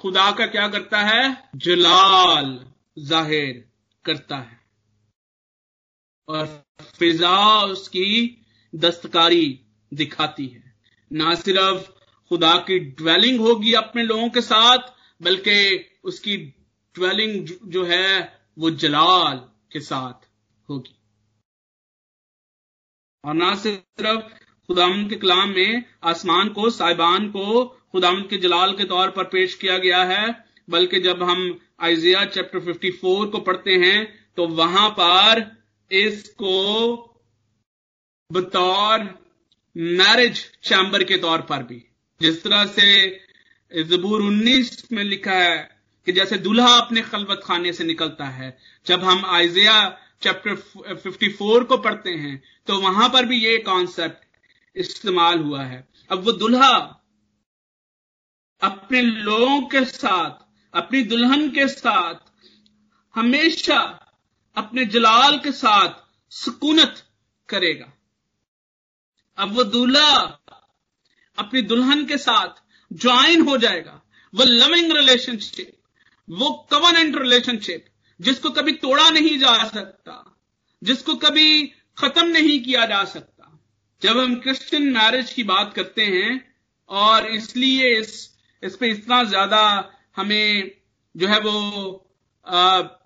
खुदा का क्या करता है? जलाल जाहिर करता है। और फिजा उसकी दस्तकारी दिखाती है। ना सिर्फ खुदा की ड्वेलिंग होगी अपने लोगों के साथ, बल्कि उसकी ड्वेलिंग जो है वो जलाल के साथ होगी। और ना सिर्फ खुदाम के कलाम में आसमान को, साहिबान को खुदाम के जलाल के तौर पर पेश किया गया है, बल्कि जब हम आइजिया चैप्टर चौवन को पढ़ते हैं तो वहां पर इसको बतौर मैरिज चैम्बर के तौर पर भी, जिस तरह से जबूर उन्नीस में लिखा है कि जैसे दूल्हा अपने खलवत खाने से निकलता है, जब हम आइजिया चैप्टर चौवन को पढ़ते हैं तो वहां पर भी ये कॉन्सेप्ट इस्तेमाल हुआ है। अब वो दूल्हा अपने लोगों के साथ, अपनी दुल्हन के साथ हमेशा अपने जलाल के साथ सुकूनत करेगा। अब वो दूल्हा अपनी दुल्हन के साथ ज्वाइन हो जाएगा। वो लविंग रिलेशनशिप, वो कवनेंट रिलेशनशिप जिसको कभी तोड़ा नहीं जा सकता, जिसको कभी खत्म नहीं किया जा सकता। जब हम क्रिश्चियन मैरिज की बात करते हैं, और इसलिए इस इस पे इतना ज्यादा हमें जो है वो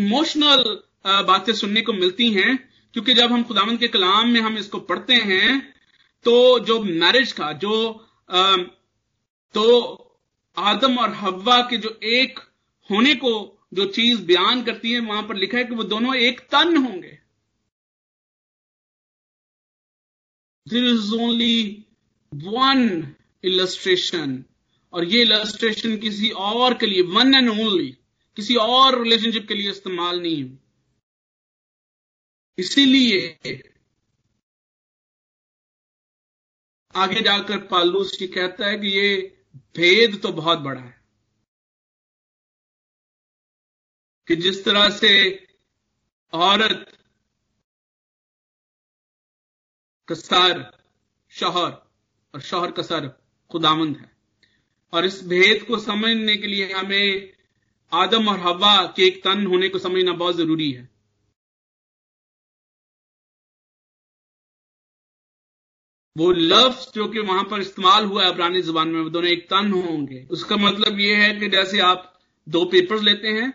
इमोशनल बातें सुनने को मिलती हैं, क्योंकि जब हम खुदावंद के कलाम में हम इसको पढ़ते हैं तो जो मैरिज का जो आ, तो आदम और हव्वा के जो एक होने को जो चीज बयान करती है, वहां पर लिखा है कि वो दोनों एक तन होंगे। There is only one illustration, और ये इलस्ट्रेशन किसी और के लिए, वन एंड ओनली, किसी और रिलेशनशिप के लिए इस्तेमाल नहीं हुई। इसीलिए आगे जाकर पालूस जी कहता है कि ये भेद तो बहुत बड़ा है, कि जिस तरह से औरत का सर शौहर और शौहर का सर खुदावंद है। और इस भेद को समझने के लिए हमें आदम और हवा के एक तन होने को समझना बहुत जरूरी है। वो लफ्ज जो कि वहां पर इस्तेमाल हुआ है पुरानी जुबान में, वो दोनों एक तन होंगे, उसका मतलब ये है कि जैसे आप दो पेपर्स लेते हैं,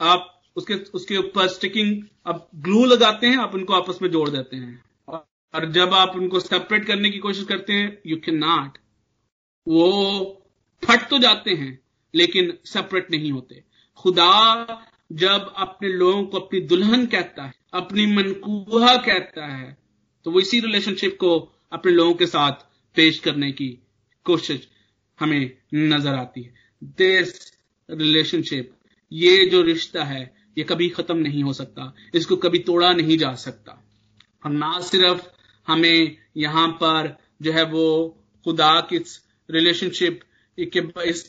आप उसके उसके ऊपर स्टिकिंग आप ग्लू लगाते हैं, आप उनको आपस में जोड़ देते हैं, और जब आप उनको सेपरेट करने की कोशिश करते हैं, यू कैन नॉट, वो फट तो जाते हैं लेकिन सेपरेट नहीं होते। खुदा जब अपने लोगों को अपनी दुल्हन कहता है, अपनी मनकूहा कहता है, तो वो इसी रिलेशनशिप को अपने लोगों के साथ पेश करने की कोशिश हमें नजर आती है। दिस रिलेशनशिप, ये जो रिश्ता है, ये कभी खत्म नहीं हो सकता, इसको कभी तोड़ा नहीं जा सकता। और ना सिर्फ हमें यहां पर जो है वो खुदा की रिलेशनशिप के इस,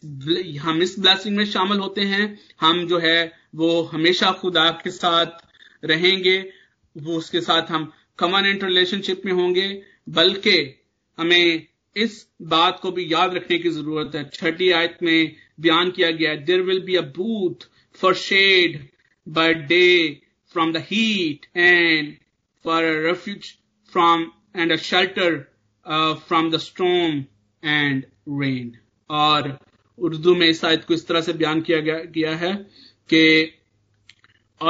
हम इस ब्लेसिंग में शामिल होते हैं, हम जो है वो हमेशा खुदा के साथ रहेंगे, वो उसके साथ हम कॉमनेंट रिलेशनशिप में होंगे। बल्कि हमें इस बात को भी याद रखने की जरूरत है, छठी आयत में बयान किया गया है, there will be a booth for shade by day from the heat and for a refuge from and a shelter from the storm and rain. और उर्दू में इस आयत को इस तरह से बयान किया गया, गया है कि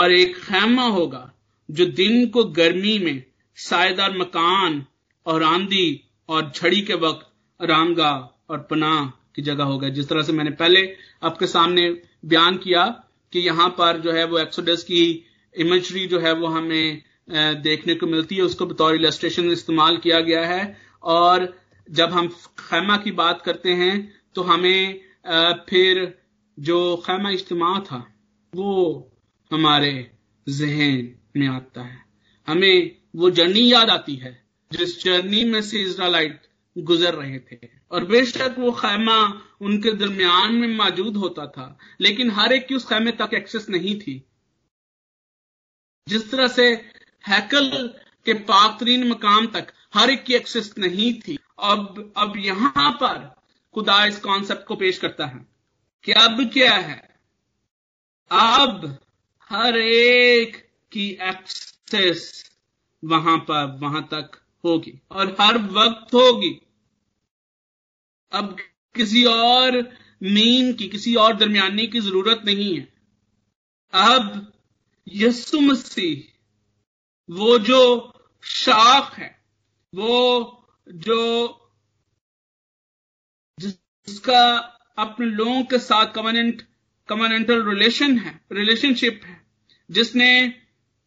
और एक खैमा होगा जो दिन को गर्मी में सायेदार मकान और आंधी और झड़ी के वक्त आरामगाह और पनाह की जगह होगा। जिस तरह से मैंने पहले आपके सामने बयान किया कि यहां पर जो है वो एक्सोडस की इमेजरी जो है वो हमें देखने को मिलती है, उसको बतौर इलस्ट्रेशन इस्तेमाल किया गया है। और जब हम खैमा की बात करते हैं तो हमें फिर जो खैमा इज्तिमा था वो हमारे जहन में आता है, हमें वो जर्नी याद आती है जिस जर्नी में से इजराइलाइट गुजर रहे थे। और बेशक वो खैमा उनके दरमियान में मौजूद होता था, लेकिन हर एक की उस खैमे तक एक्सेस नहीं थी। जिस तरह से हैकल के पाकतरीन मकाम तक हर एक की एक्सेस नहीं थी, अब अब यहां पर खुदा इस कॉन्सेप्ट को पेश करता है कि अब क्या है, अब हर एक की से वहां पर वहां तक होगी और हर वक्त होगी। अब किसी और मीन की, किसी और दरमियाने की जरूरत नहीं है। अब यीशु मसीह वो जो शाख है, वो जो जिसका अपने लोगों के साथ कमेनेंट कमेनेंटल रिलेशन है, रिलेशनशिप है, जिसने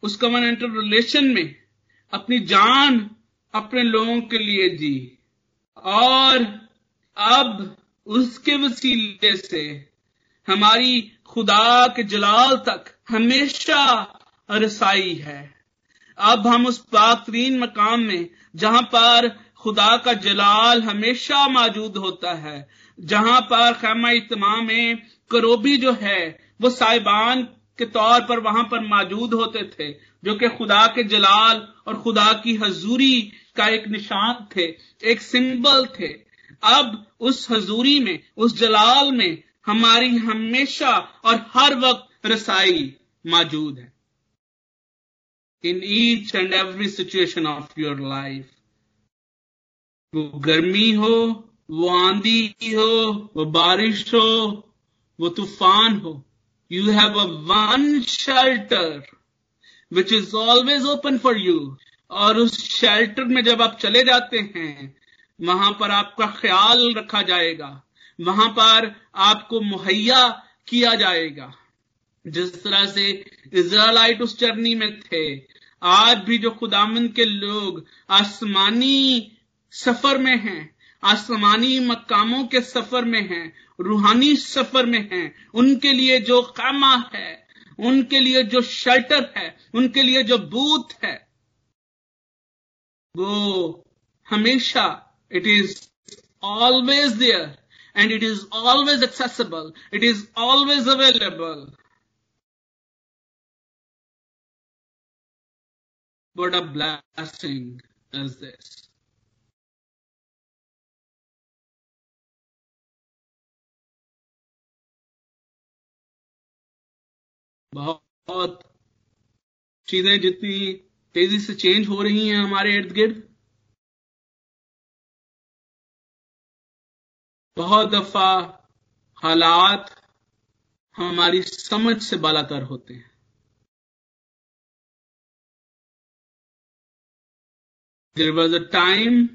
उस कमेनेंटल रिलेशन में अपनी जान अपने लोगों के लिए दी, और अब उसके वसीले से हमारी खुदा के जलाल तक हमेशा रसाई है। अब हम उस पाकतरीन मकाम में जहां पर खुदा का जलाल हमेशा मौजूद होता है, जहां पर खैमा इत्मा में करोबी जो है वो साहिबान के तौर पर वहां पर मौजूद होते थे, जो कि खुदा के जलाल और खुदा की हजूरी का एक निशान थे, एक सिंबल थे। अब उस हजूरी में, उस जलाल में हमारी हमेशा और हर वक्त रसाई मौजूद है। In each and every situation of your life, वो गर्मी हो, वो आंधी हो, वो बारिश हो, वो तूफान हो, you have a one shelter which is always open for you. और उस शेल्टर में जब आप चले जाते हैं, वहां पर आपका ख्याल रखा जाएगा, वहां पर आपको मुहैया किया जाएगा। जिस तरह से इजराइलाइट उस जर्नी में थे, आज भी जो खुदामंद के लोग आसमानी सफर में हैं, आसमानी मकामों के सफर में हैं, रूहानी सफर में हैं, उनके लिए जो कामा है, उनके लिए जो शेल्टर है, उनके लिए जो बूथ है, वो हमेशा, it is always there and it is always accessible, it is always available. What a blessing is this. बहुत चीजें जितनी तेजी से चेंज हो रही हैं हमारे इर्द गिर्द, बहुत दफा हालात हमारी समझ से बालातर होते हैं। देयर वाज अ टाइम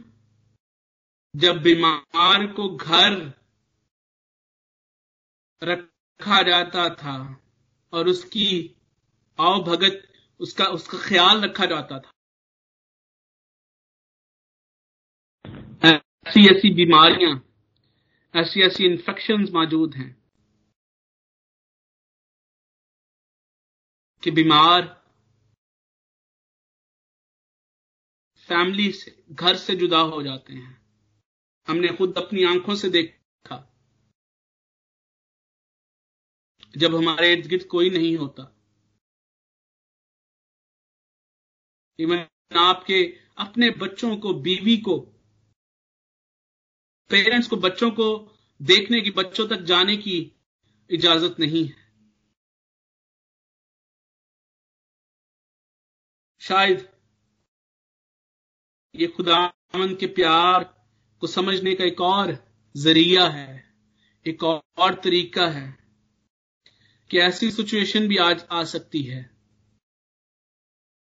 जब बीमार को घर रखा जाता था और उसकी आव भगत, उसका उसका ख्याल रखा जाता था। ऐसी ऐसी बीमारियां, ऐसी ऐसी इन्फेक्शंस मौजूद हैं कि बीमार फैमिली से, घर से जुदा हो जाते हैं। हमने खुद अपनी आंखों से देखा, जब हमारे इर्द गिर्द कोई नहीं होता। इवन आपके अपने बच्चों को, बीवी को, पेरेंट्स को बच्चों को देखने की, बच्चों तक जाने की इजाजत नहीं है। शायद ये खुदावंद के प्यार को समझने का एक और जरिया है, एक और तरीका है कि ऐसी सिचुएशन भी आज आ सकती है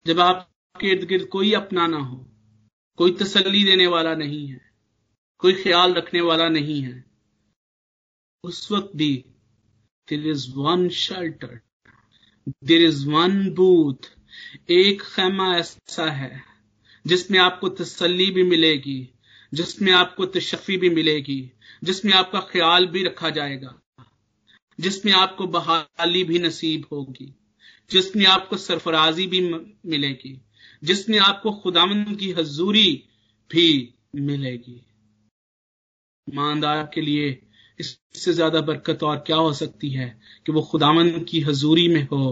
जब आपके इर्द गिर्द कोई अपना ना हो, कोई तसल्ली देने वाला नहीं है, कोई ख्याल रखने वाला नहीं है। उस वक्त भी there is one shelter, there is one booth, एक खैमा ऐसा है जिसमें आपको तसल्ली भी मिलेगी, जिसमें आपको तशफी भी मिलेगी, जिसमें आपका ख्याल भी रखा जाएगा, जिसमें आपको बहाली भी नसीब होगी, जिसमें आपको सरफराजी भी मिलेगी, जिसमें आपको खुदावंद की हजूरी भी मिलेगी। ईमानदार के लिए इससे ज्यादा बरकत और क्या हो सकती है कि वो खुदावंद की हजूरी में हो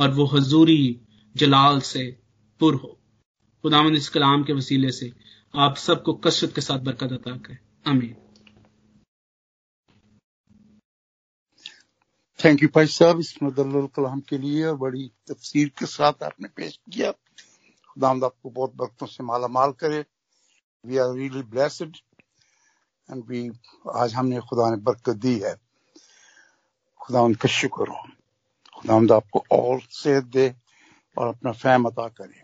और वो हजूरी जलाल से पुर हो। खुदावंद इस कलाम के वसीले से आप सबको कसरत के साथ बरकत अता करे। आमीन। थैंक यू भाई साहब, इस मदलुल कलाम के लिए और बड़ी तफसीर के साथ आपने पेश किया। खुदावंद आपको बहुत बरकतों से माला माल करे। We are really blessed and we आज हमने खुदा ने बरकत दी है, खुदावंद का शुक्र हो। खुदावंद आपको और सेहत दे और अपना फैम अता करे।